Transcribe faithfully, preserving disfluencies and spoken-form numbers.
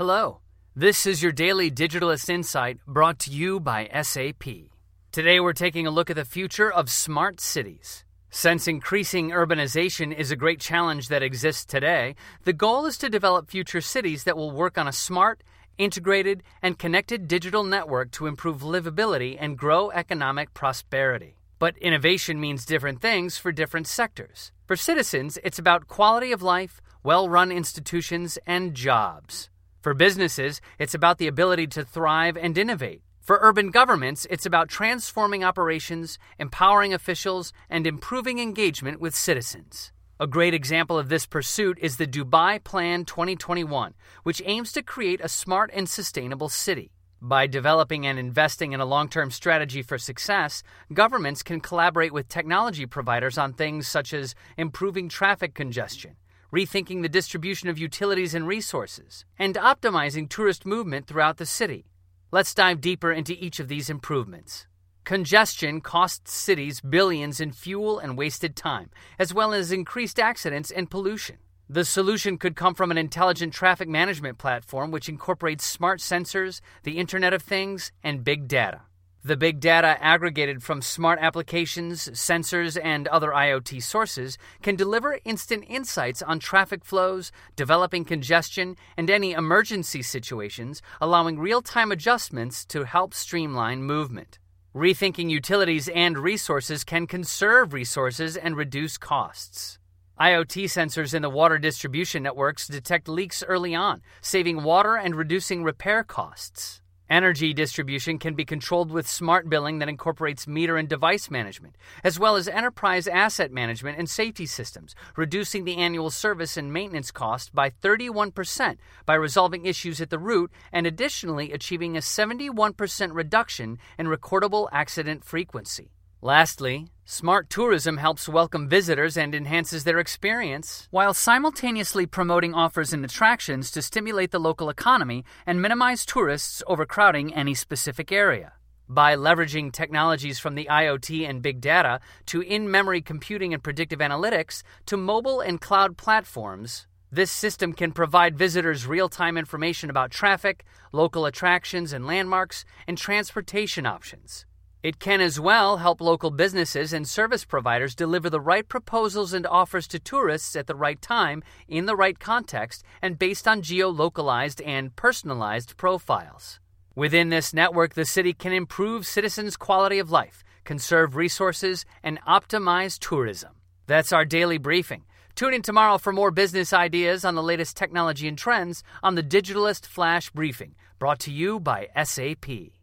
Hello, this is your daily Digitalist Insight brought to you by S A P. Today we're taking a look at the future of smart cities. Since increasing urbanization is a great challenge that exists today, the goal is to develop future cities that will work on a smart, integrated, and connected digital network to improve livability and grow economic prosperity. But innovation means different things for different sectors. For citizens, it's about quality of life, well-run institutions, and jobs. For businesses, it's about the ability to thrive and innovate. For urban governments, it's about transforming operations, empowering officials, and improving engagement with citizens. A great example of this pursuit is the Dubai Plan twenty twenty-one, which aims to create a smart and sustainable city. By developing and investing in a long-term strategy for success, governments can collaborate with technology providers on things such as improving traffic congestion, rethinking the distribution of utilities and resources, and optimizing tourist movement throughout the city. Let's dive deeper into each of these improvements. Congestion costs cities billions in fuel and wasted time, as well as increased accidents and pollution. The solution could come from an intelligent traffic management platform which incorporates smart sensors, the Internet of Things, and big data. The big data aggregated from smart applications, sensors, and other IoT sources can deliver instant insights on traffic flows, developing congestion, and any emergency situations, allowing real-time adjustments to help streamline movement. Rethinking utilities and resources can conserve resources and reduce costs. IoT sensors in the water distribution networks detect leaks early on, saving water and reducing repair costs. Energy distribution can be controlled with smart billing that incorporates meter and device management, as well as enterprise asset management and safety systems, reducing the annual service and maintenance cost by thirty-one percent by resolving issues at the root and additionally achieving a seventy-one percent reduction in recordable accident frequency. Lastly, smart tourism helps welcome visitors and enhances their experience, while simultaneously promoting offers and attractions to stimulate the local economy and minimize tourists overcrowding any specific area. By leveraging technologies from the IoT and big data to in-memory computing and predictive analytics to mobile and cloud platforms, this system can provide visitors real-time information about traffic, local attractions and landmarks, and transportation options. It can as well help local businesses and service providers deliver the right proposals and offers to tourists at the right time, in the right context, and based on geo-localized and personalized profiles. Within this network, the city can improve citizens' quality of life, conserve resources, and optimize tourism. That's our daily briefing. Tune in tomorrow for more business ideas on the latest technology and trends on the Digitalist Flash Briefing, brought to you by S A P.